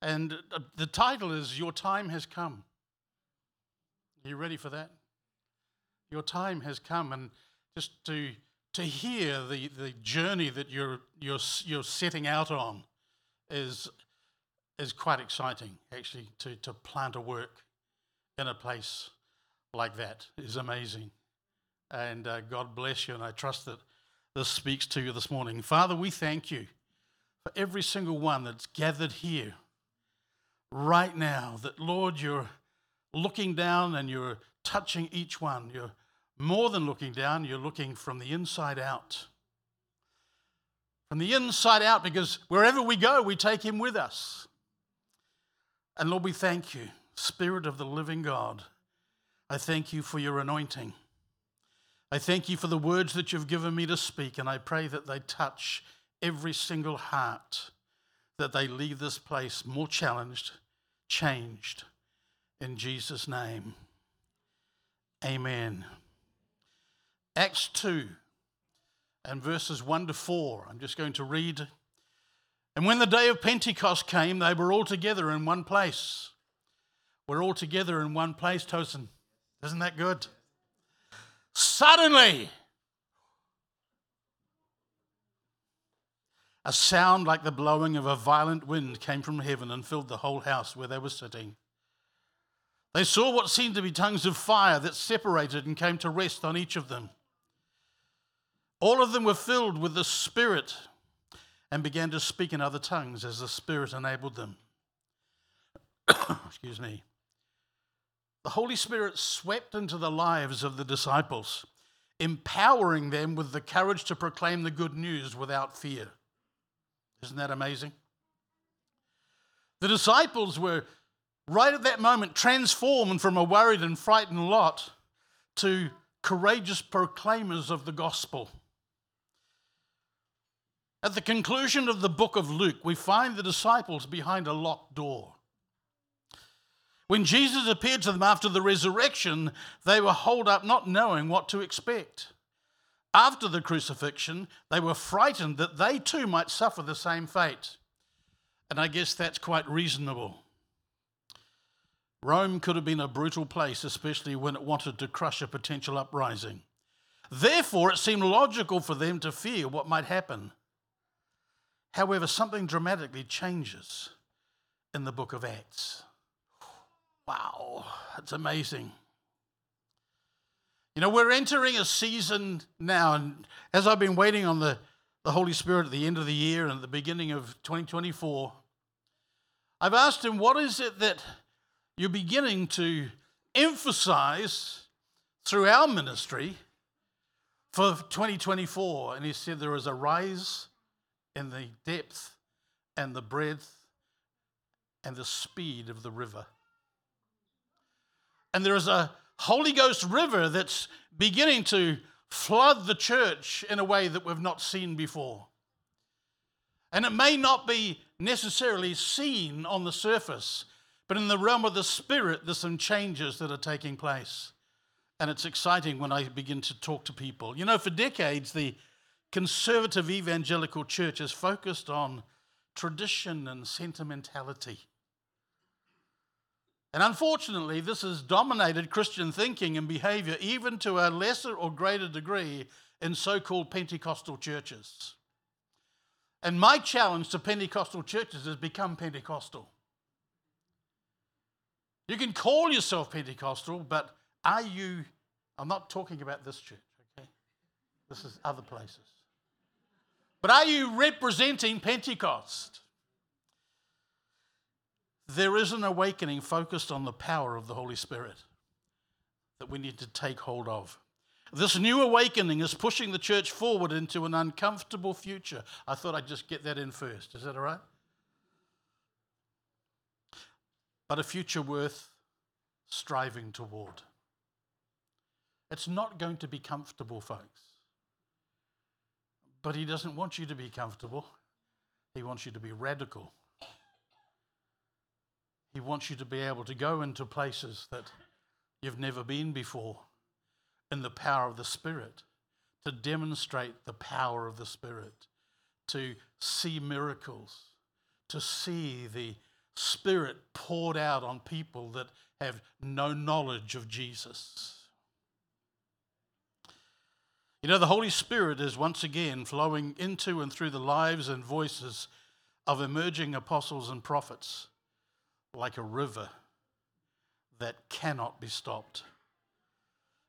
And the title is, Your Time Has Come. Are you ready for that? Your time has come. And just to hear the journey that you're setting out on is quite exciting, actually, to plant a work in a place like that is amazing. And God bless you, and I trust that this speaks to you this morning. Father, we thank you for every single one that's gathered here right now, that, Lord, you're looking down and you're touching each one. You're more than looking down, you're looking from the inside out. From the inside out, because wherever we go, we take him with us. And Lord, we thank you, Spirit of the living God. I thank you for your anointing. I thank you for the words that you've given me to speak, and I pray that they touch every single heart, that they leave this place more challenged, changed, in Jesus' name. Amen. Acts 2 and verses 1-4. I'm just going to read. And when the day of Pentecost came, they were all together in one place. We're all together in one place, Tosin. Isn't that good? Suddenly, a sound like the blowing of a violent wind came from heaven and filled the whole house where they were sitting. They saw what seemed to be tongues of fire that separated and came to rest on each of them. All of them were filled with the Spirit and began to speak in other tongues as the Spirit enabled them. Excuse me. The Holy Spirit swept into the lives of the disciples, empowering them with the courage to proclaim the good news without fear. Isn't that amazing? The disciples were, right at that moment, transformed from a worried and frightened lot to courageous proclaimers of the gospel. At the conclusion of the book of Luke, we find the disciples behind a locked door. When Jesus appeared to them after the resurrection, they were holed up not knowing what to expect. After the crucifixion, they were frightened that they too might suffer the same fate. And I guess that's quite reasonable. Rome could have been a brutal place, especially when it wanted to crush a potential uprising. Therefore, it seemed logical for them to fear what might happen. However, something dramatically changes in the book of Acts. Wow, that's amazing. You know, we're entering a season now, and as I've been waiting on the Holy Spirit at the end of the year and at the beginning of 2024, I've asked him, what is it that you're beginning to emphasize through our ministry for 2024. And he said there is a rise in the depth and the breadth and the speed of the river. And there is a Holy Ghost river that's beginning to flood the church in a way that we've not seen before. And it may not be necessarily seen on the surface, but in the realm of the Spirit, there's some changes that are taking place. And it's exciting when I begin to talk to people. You know, for decades, the conservative evangelical church has focused on tradition and sentimentality. And unfortunately, this has dominated Christian thinking and behavior, even to a lesser or greater degree in so-called Pentecostal churches. And my challenge to Pentecostal churches is become Pentecostal. You can call yourself Pentecostal, but are you? I'm not talking about this church, okay? This is other places. But are you representing Pentecost? There is an awakening focused on the power of the Holy Spirit that we need to take hold of. This new awakening is pushing the church forward into an uncomfortable future. I thought I'd just get that in first. Is that all right? But a future worth striving toward. It's not going to be comfortable, folks. But he doesn't want you to be comfortable. He wants you to be radical. He wants you to be able to go into places that you've never been before in the power of the Spirit, to demonstrate the power of the Spirit, to see miracles, to see the Spirit poured out on people that have no knowledge of Jesus. You know, the Holy Spirit is once again flowing into and through the lives and voices of emerging apostles and prophets like a river that cannot be stopped.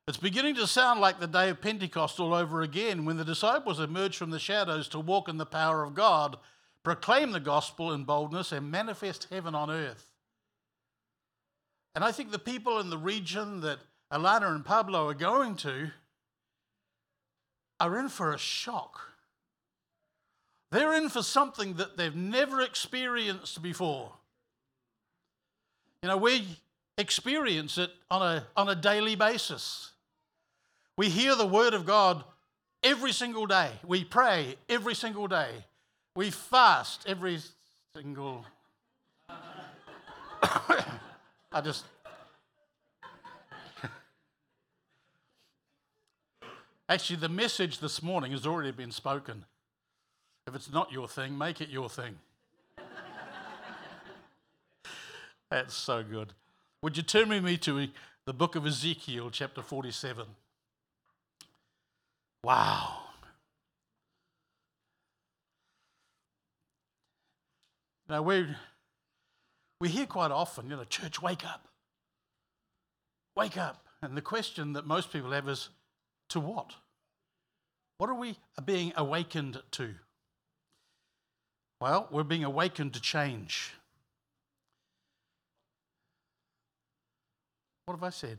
It's beginning to sound like the day of Pentecost all over again, when the disciples emerged from the shadows to walk in the power of God, proclaim the gospel in boldness, and manifest heaven on earth. And I think the people in the region that Alana and Pablo are going to are in for a shock. They're in for something that they've never experienced before. You know, we experience it on a daily basis. We hear the word of God every single day. We pray every single day. We fast every single... Actually, the message this morning has already been spoken. If it's not your thing, make it your thing. That's so good. Would you turn with me to the book of Ezekiel, chapter 47? Wow. Now, we hear quite often, you know, church, wake up. Wake up. And the question that most people have is, to what? What are we being awakened to? Well, we're being awakened to change. What have I said?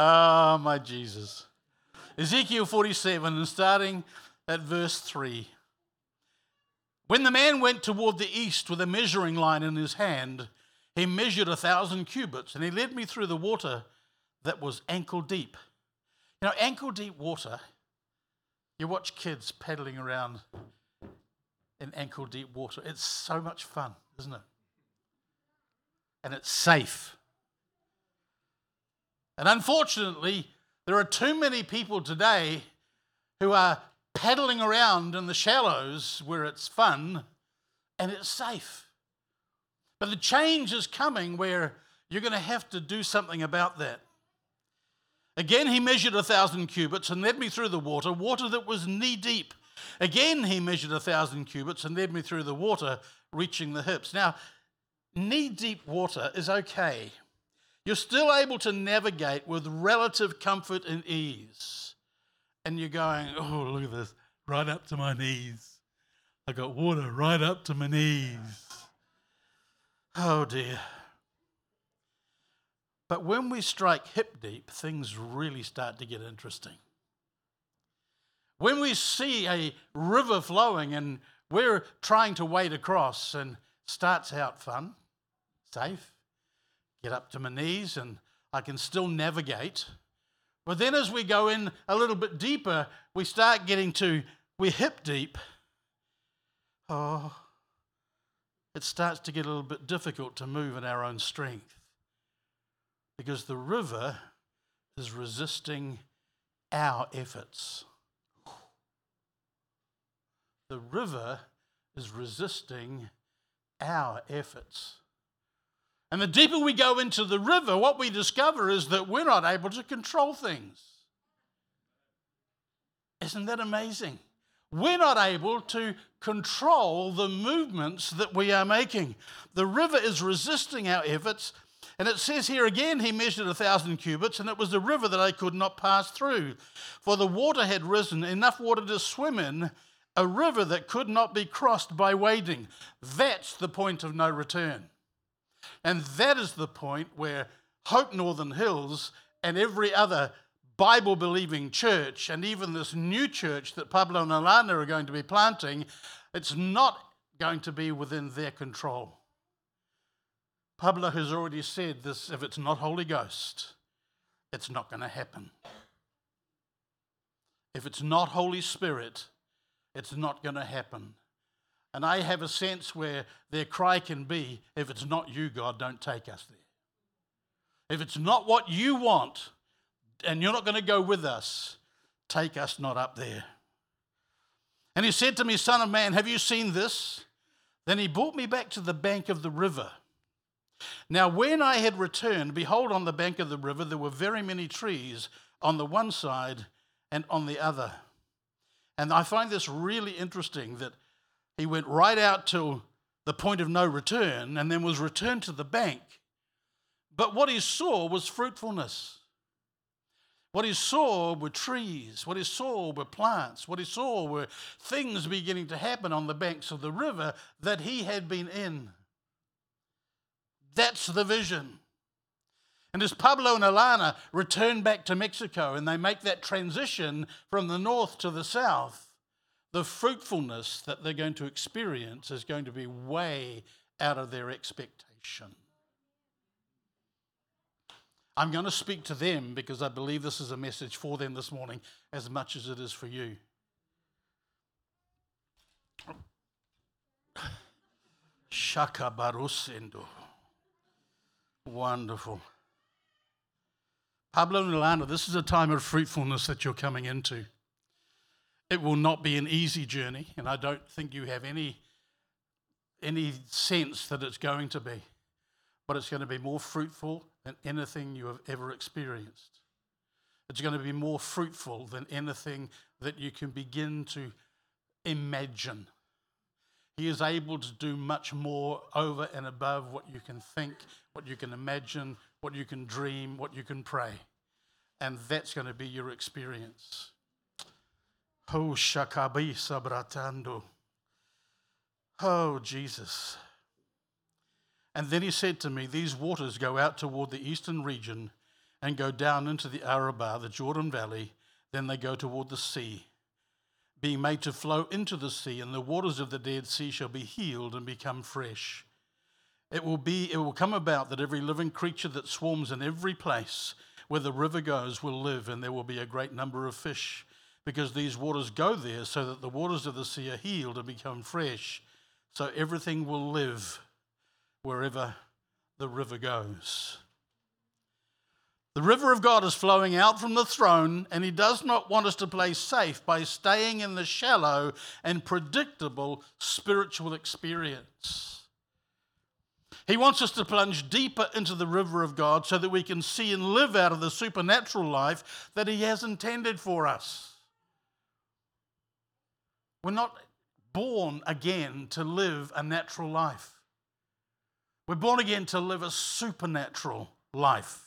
Oh, my Jesus. Ezekiel 47, and starting at verse 3. When the man went toward the east with a measuring line in his hand, he measured 1,000 cubits, and he led me through the water that was ankle deep. You know, ankle deep water, you watch kids paddling around in ankle deep water. It's so much fun, isn't it? And it's safe. And unfortunately, there are too many people today who are paddling around in the shallows where it's fun and it's safe. But the change is coming where you're going to have to do something about that. Again, he measured 1,000 cubits and led me through the water, water that was knee deep. Again, he measured 1,000 cubits and led me through the water, reaching the hips. Now, knee deep water is okay. You're still able to navigate with relative comfort and ease. And you're going, oh, look at this, right up to my knees. I got water right up to my knees. Oh dear. But when we strike hip deep, things really start to get interesting. When we see a river flowing and we're trying to wade across, and starts out fun, safe, get up to my knees and I can still navigate. But then as we go in a little bit deeper, we start getting to, we're hip deep. Oh, it starts to get a little bit difficult to move in our own strength because the river is resisting our efforts. The river is resisting our efforts. And the deeper we go into the river, what we discover is that we're not able to control things. Isn't that amazing? We're not able to control the movements that we are making. The river is resisting our efforts. And it says here again, he measured 1,000 cubits, and it was the river that I could not pass through. For the water had risen, enough water to swim in, a river that could not be crossed by wading. That's the point of no return. And that is the point where Hope Northern Hills and every other Bible-believing church, and even this new church that Pablo and Alana are going to be planting, it's not going to be within their control. Pablo has already said this, if it's not Holy Ghost, it's not going to happen. If it's not Holy Spirit, it's not going to happen. And I have a sense where their cry can be, if it's not you, God, don't take us there. If it's not what you want, and you're not going to go with us, take us not up there. And he said to me, Son of man, have you seen this? Then he brought me back to the bank of the river. Now when I had returned, behold, on the bank of the river there were very many trees on the one side and on the other. And I find this really interesting that he went right out to the point of no return and then was returned to the bank. But what he saw was fruitfulness. What he saw were trees. What he saw were plants. What he saw were things beginning to happen on the banks of the river that he had been in. That's the vision. And as Pablo and Alana return back to Mexico and they make that transition from the north to the south, the fruitfulness that they're going to experience is going to be way out of their expectation. I'm going to speak to them because I believe this is a message for them this morning as much as it is for you. Shaka barusendo. Wonderful. Pablo and Alana, this is a time of fruitfulness that you're coming into. It will not be an easy journey, and I don't think you have any sense that it's going to be, but it's going to be more fruitful than anything you have ever experienced. It's going to be more fruitful than anything that you can begin to imagine. He is able to do much more over and above what you can think, what you can imagine, what you can dream, what you can pray, and that's going to be your experience. Oh, Shakabi Sabratando. Oh, Jesus. And then he said to me, these waters go out toward the eastern region and go down into the Arabah, the Jordan Valley. Then they go toward the sea, being made to flow into the sea, and the waters of the Dead Sea shall be healed and become fresh. It will come about that every living creature that swarms in every place where the river goes will live, and there will be a great number of fish, because these waters go there so that the waters of the sea are healed and become fresh. So everything will live wherever the river goes. The river of God is flowing out from the throne, and he does not want us to play safe by staying in the shallow and predictable spiritual experience. He wants us to plunge deeper into the river of God so that we can see and live out of the supernatural life that he has intended for us. We're not born again to live a natural life. We're born again to live a supernatural life.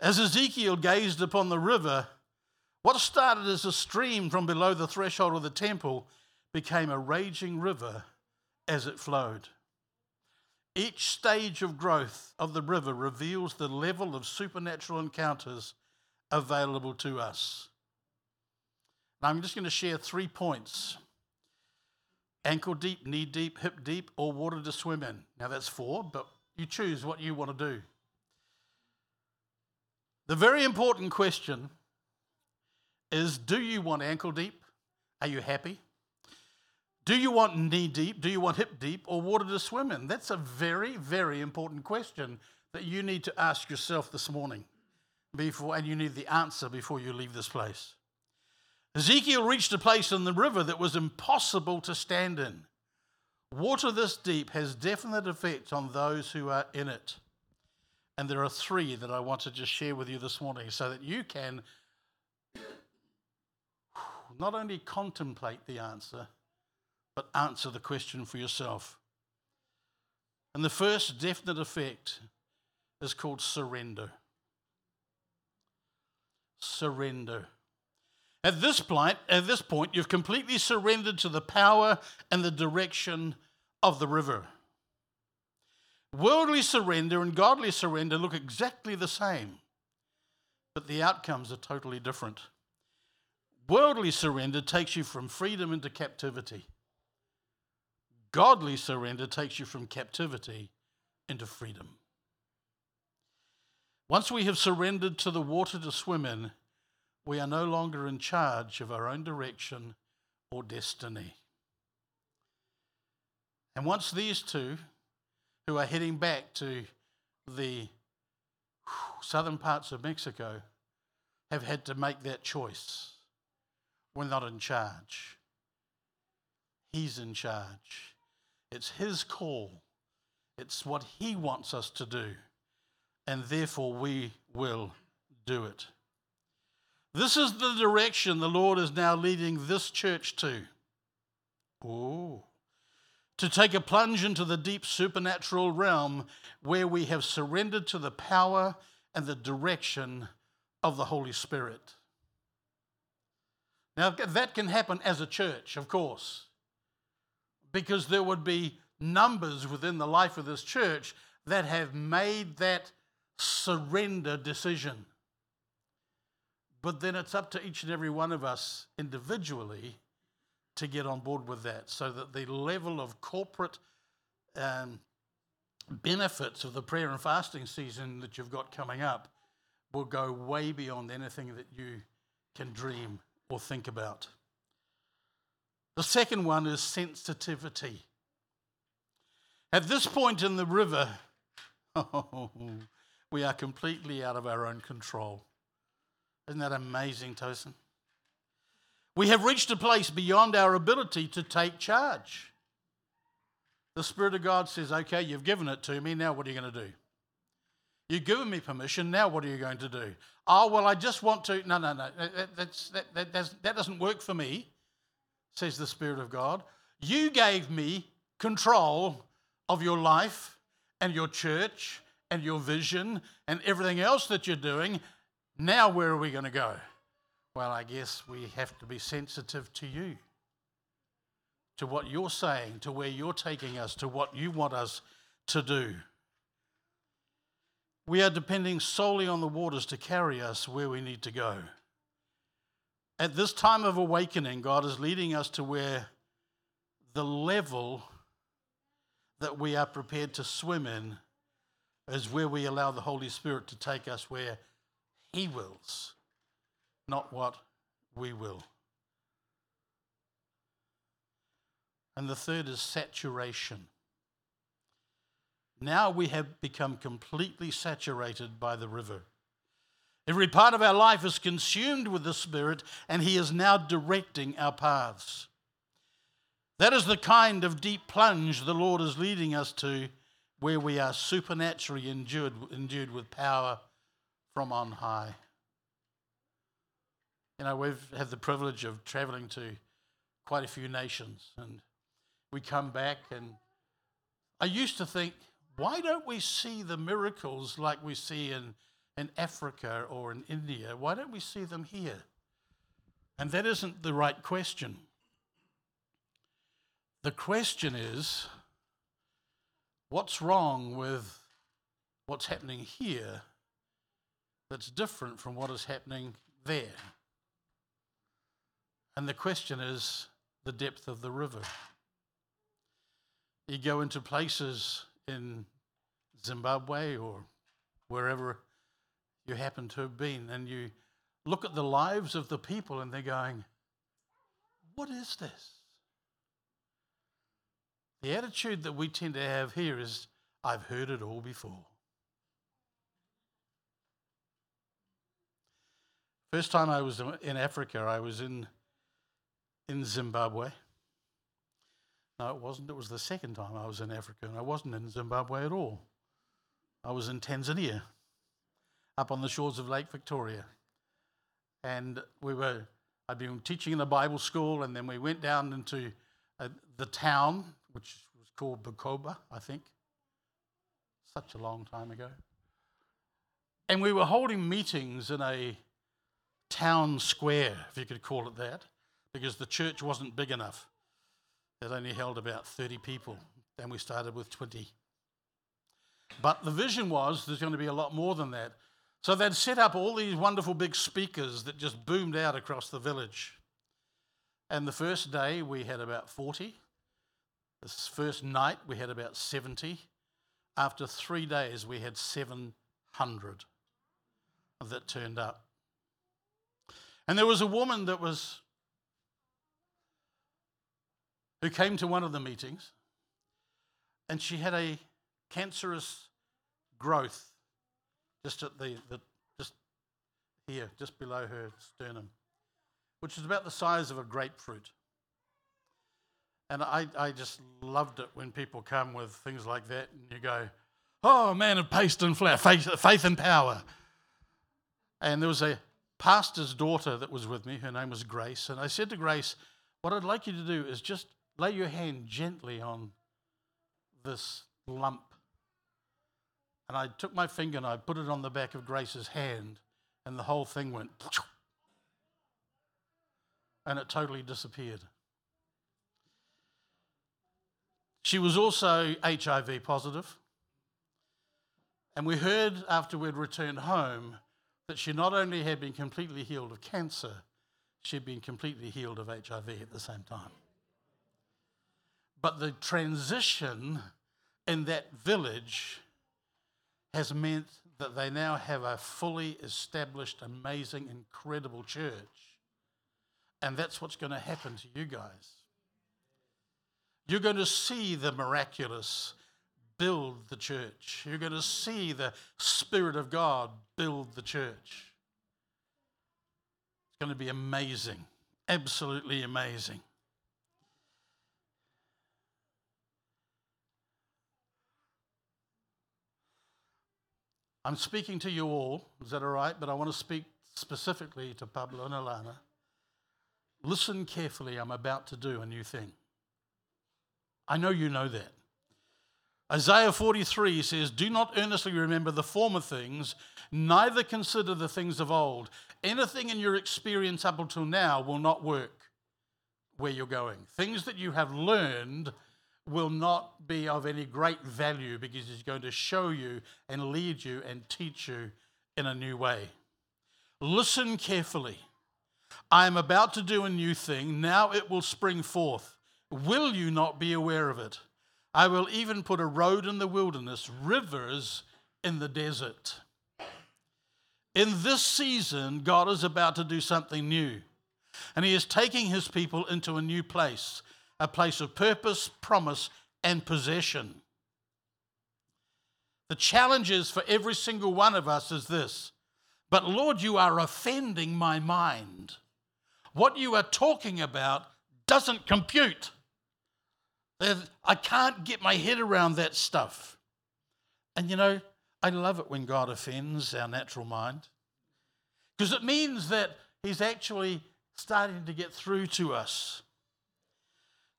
As Ezekiel gazed upon the river, what started as a stream from below the threshold of the temple became a raging river as it flowed. Each stage of growth of the river reveals the level of supernatural encounters available to us. I'm just going to share 3 points. Ankle deep, knee deep, hip deep, or water to swim in. Now that's 4, but you choose what you want to do. The very important question is, do you want ankle deep? Are you happy? Do you want knee deep? Do you want hip deep, or water to swim in? That's a very, very important question that you need to ask yourself this morning, and you need the answer before you leave this place. Ezekiel reached a place in the river that was impossible to stand in. Water this deep has definite effects on those who are in it. And there are 3 that I want to just share with you this morning so that you can not only contemplate the answer, but answer the question for yourself. And the first definite effect is called surrender. Surrender. At this point, you've completely surrendered to the power and the direction of the river. Worldly surrender and godly surrender look exactly the same, but the outcomes are totally different. Worldly surrender takes you from freedom into captivity. Godly surrender takes you from captivity into freedom. Once we have surrendered to the water to swim in, we are no longer in charge of our own direction or destiny. And once these 2, who are heading back to the southern parts of Mexico, have had to make that choice, we're not in charge. He's in charge. It's his call. It's what he wants us to do. And therefore we will do it. This is the direction the Lord is now leading this church to. Oh, to take a plunge into the deep supernatural realm where we have surrendered to the power and the direction of the Holy Spirit. Now, that can happen as a church, of course, because there would be numbers within the life of this church that have made that surrender decision. But then it's up to each and every one of us individually to get on board with that, so that the level of corporate benefits of the prayer and fasting season that you've got coming up will go way beyond anything that you can dream or think about. The second one is sensitivity. At this point in the river, we are completely out of our own control. Isn't that amazing, Tosin? We have reached a place beyond our ability to take charge. The Spirit of God says, okay, you've given it to me, now what are you going to do? You've given me permission, now what are you going to do? Oh, well, I just want to... No, that doesn't work for me, says the Spirit of God. You gave me control of your life and your church and your vision and everything else that you're doing. Now where are we going to go? Well, I guess we have to be sensitive to you, to what you're saying, to where you're taking us, to what you want us to do. We are depending solely on the waters to carry us where we need to go. At this time of awakening, God is leading us to where the level that we are prepared to swim in is where we allow the Holy Spirit to take us where he wills. Not what we will. And the third is saturation. Now we have become completely saturated by the river. Every part of our life is consumed with the Spirit, and he is now directing our paths. That is the kind of deep plunge the Lord is leading us to, where we are supernaturally endued with power from on high. You know, we've had the privilege of traveling to quite a few nations, and we come back, and I used to think, why don't we see the miracles like we see in Africa or in India? Why don't we see them here? And that isn't the right question. The question is, what's wrong with what's happening here that's different from what is happening there? And the question is the depth of the river. You go into places in Zimbabwe or wherever you happen to have been, and you look at the lives of the people and they're going, what is this? The attitude that we tend to have here is, I've heard it all before. First time I was in Africa, I was in Zimbabwe. No, it wasn't. It was the second time I was in Africa, and I wasn't in Zimbabwe at all. I was in Tanzania, up on the shores of Lake Victoria. And I'd been teaching in a Bible school, and then we went down into the town, which was called Bukoba, I think. Such a long time ago. And we were holding meetings in a town square, if you could call it that, because the church wasn't big enough. It only held about 30 people, and we started with 20. But the vision was there's going to be a lot more than that. So they'd set up all these wonderful big speakers that just boomed out across the village. And the first day we had about 40. This first night we had about 70. After 3 days we had 700 that turned up. And there was a woman that was... who came to one of the meetings, and she had a cancerous growth just at the just here, just below her sternum, which is about the size of a grapefruit. And I just loved it when people come with things like that and you go, oh, man of paste and flour, faith and power. And there was a pastor's daughter that was with me. Her name was Grace. And I said to Grace, what I'd like you to do is just lay your hand gently on this lump. And I took my finger and I put it on the back of Grace's hand, and the whole thing went, and it totally disappeared. She was also HIV positive. And we heard after we'd returned home that she not only had been completely healed of cancer, she'd been completely healed of HIV at the same time. But the transition in that village has meant that they now have a fully established, amazing, incredible church. And that's what's going to happen to you guys. You're going to see the miraculous build the church. You're going to see the Spirit of God build the church. It's going to be amazing, absolutely amazing. I'm speaking to you all, is that all right? But I want to speak specifically to Pablo and Alana. Listen carefully, I'm about to do a new thing. I know you know that. Isaiah 43 says, do not earnestly remember the former things, neither consider the things of old. Anything in your experience up until now will not work where you're going. Things that you have learned will not be of any great value because it's going to show you and lead you and teach you in a new way. Listen carefully. I am about to do a new thing. Now it will spring forth. Will you not be aware of it? I will even put a road in the wilderness, rivers in the desert. In this season, God is about to do something new. And he is taking his people into a new place. A place of purpose, promise, and possession. The challenge is for every single one of us is this. But Lord, you are offending my mind. What you are talking about doesn't compute. I can't get my head around that stuff. And you know, I love it when God offends our natural mind. Because it means that he's actually starting to get through to us.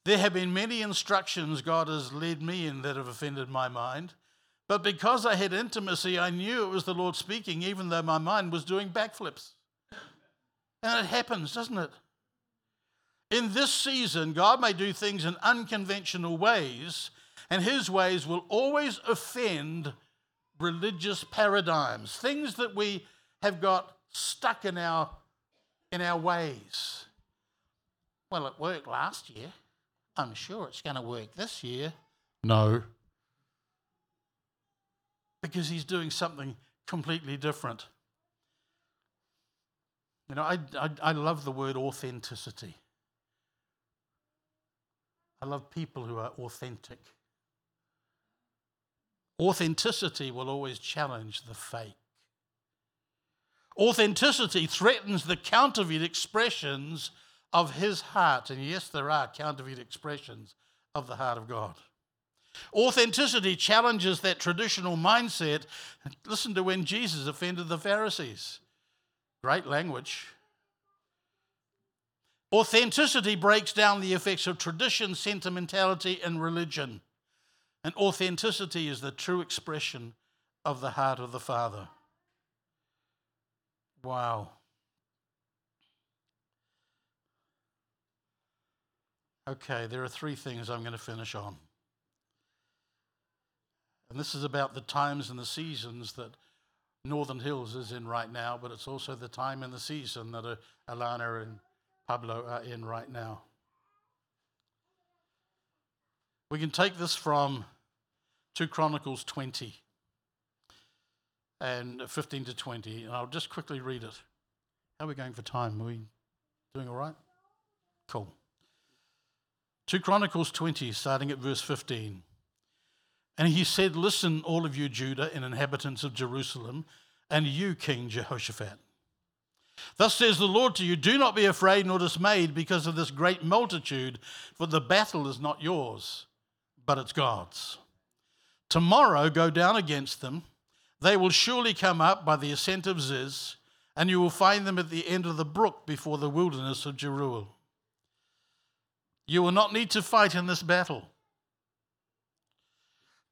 There have been many instructions God has led me in that have offended my mind, but because I had intimacy, I knew it was the Lord speaking, even though my mind was doing backflips. And it happens, doesn't it? In this season, God may do things in unconventional ways, and his ways will always offend religious paradigms, things that we have got stuck in our ways. Well, it worked last year. I'm sure it's going to work this year. No. Because he's doing something completely different. You know, I love the word authenticity. I love people who are authentic. Authenticity will always challenge the fake. Authenticity threatens the counterfeit expressions of his heart, and yes, there are counterfeit expressions of the heart of God. Authenticity challenges that traditional mindset. Listen to when Jesus offended the Pharisees. Great language. Authenticity breaks down the effects of tradition, sentimentality, and religion. And authenticity is the true expression of the heart of the Father. Wow. Okay, there are three things I'm going to finish on. And this is about the times and the seasons that Northern Hills is in right now, but it's also the time and the season that Alana and Pablo are in right now. We can take this from 2 Chronicles 20 and 15 to 20, and I'll just quickly read it. How are we going for time? Are we doing all right? Cool. 2 Chronicles 20, starting at verse 15. And he said, listen, all of you Judah and inhabitants of Jerusalem, and you, King Jehoshaphat. Thus says the Lord to you, do not be afraid nor dismayed because of this great multitude, for the battle is not yours, but it's God's. Tomorrow go down against them. They will surely come up by the ascent of Ziz, and you will find them at the end of the brook before the wilderness of Jeruel. You will not need to fight in this battle.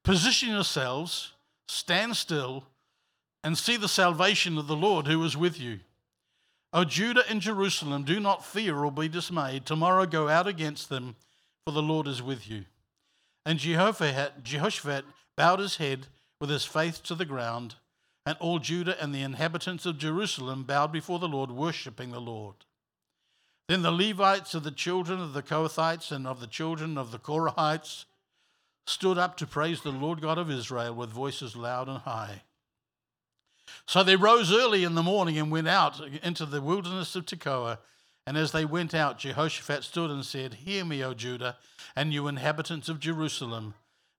Position yourselves, stand still, and see the salvation of the Lord who is with you. O Judah and Jerusalem, do not fear or be dismayed. Tomorrow go out against them, for the Lord is with you. And Jehoshaphat bowed his head with his face to the ground, and all Judah and the inhabitants of Jerusalem bowed before the Lord, worshipping the Lord. Then the Levites of the children of the Kohathites and of the children of the Korahites stood up to praise the Lord God of Israel with voices loud and high. So they rose early in the morning and went out into the wilderness of Tekoa. And as they went out, Jehoshaphat stood and said, Hear me, O Judah, and you inhabitants of Jerusalem.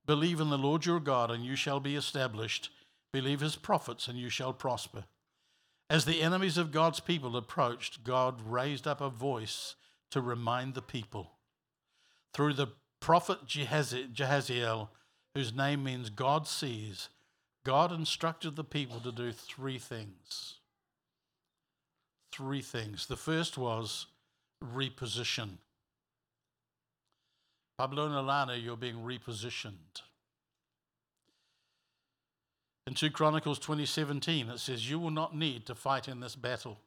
Believe in the Lord your God, and you shall be established. Believe his prophets, and you shall prosper. As the enemies of God's people approached, God raised up a voice to remind the people through the prophet Jehaziel, whose name means God sees. God instructed the people to do three things. The first was reposition. Pablo and Alana, you're being repositioned. In 2 Chronicles 20:17, it says, You will not need to fight in this battle.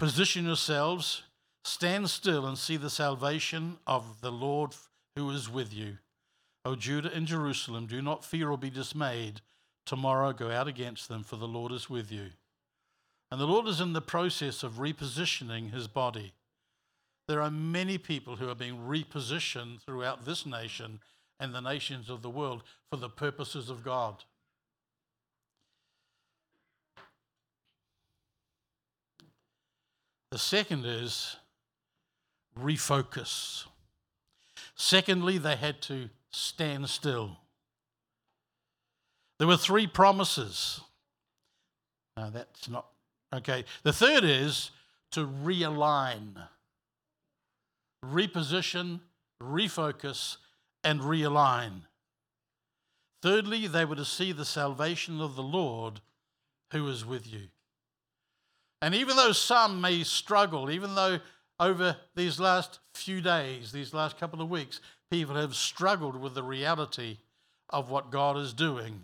Position yourselves, stand still and see the salvation of the Lord who is with you. O Judah and Jerusalem, do not fear or be dismayed. Tomorrow go out against them, for the Lord is with you. And the Lord is in the process of repositioning his body. There are many people who are being repositioned throughout this nation and the nations of the world for the purposes of God. The second is refocus. Secondly, they had to stand still. There were three promises. No, that's not okay. The third is to realign. Reposition, refocus, and realign. Thirdly, they were to see the salvation of the Lord who is with you. And even though some may struggle, even though over these last few days, these last couple of weeks, people have struggled with the reality of what God is doing,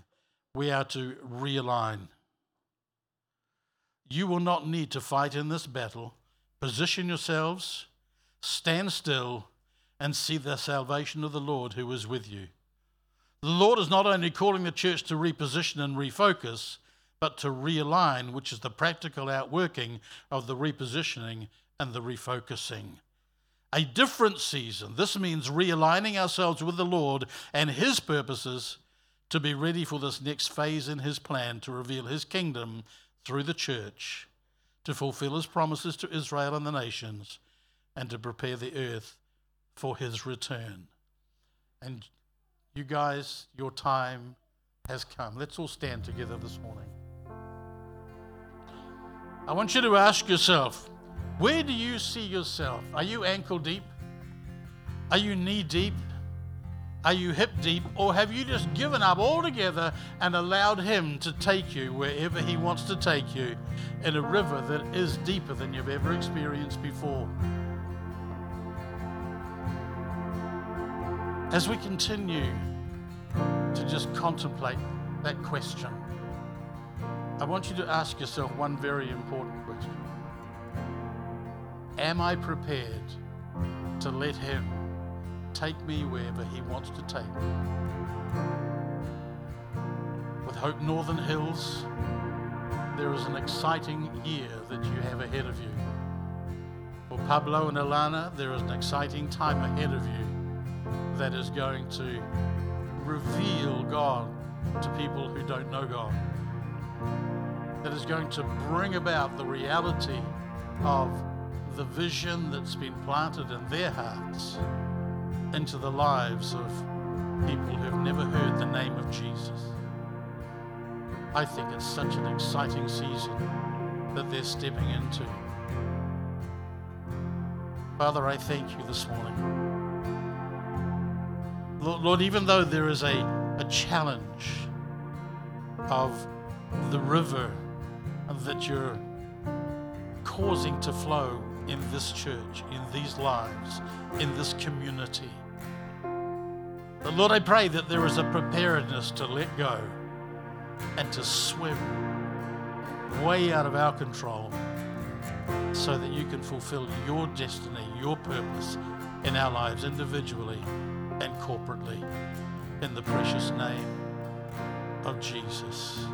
we are to realign. You will not need to fight in this battle. Position yourselves, stand still, and see the salvation of the Lord who is with you. The Lord is not only calling the church to reposition and refocus, but to realign, which is the practical outworking of the repositioning and the refocusing. A different season. This means realigning ourselves with the Lord and his purposes to be ready for this next phase in his plan to reveal his kingdom through the church, to fulfill his promises to Israel and the nations, and to prepare the earth for his return. And you guys, your time has come. Let's all stand together this morning. I want you to ask yourself, where do you see yourself? Are you ankle deep? Are you knee deep? Are you hip deep? Or have you just given up altogether and allowed him to take you wherever he wants to take you in a river that is deeper than you've ever experienced before? As we continue to just contemplate that question, I want you to ask yourself one very important question. Am I prepared to let him take me wherever he wants to take me? With Hope Northern Hills, there is an exciting year that you have ahead of you. For Pablo and Alana, there is an exciting time ahead of you that is going to reveal God to people who don't know God. That is going to bring about the reality of the vision that's been planted in their hearts into the lives of people who've never heard the name of Jesus. I think it's such an exciting season that they're stepping into. Father, I thank you this morning. Lord, even though there is a challenge of the river that you're causing to flow in this church, in these lives, in this community. But Lord, I pray that there is a preparedness to let go and to swim way out of our control so that you can fulfill your destiny, your purpose in our lives individually and corporately. In the precious name of Jesus.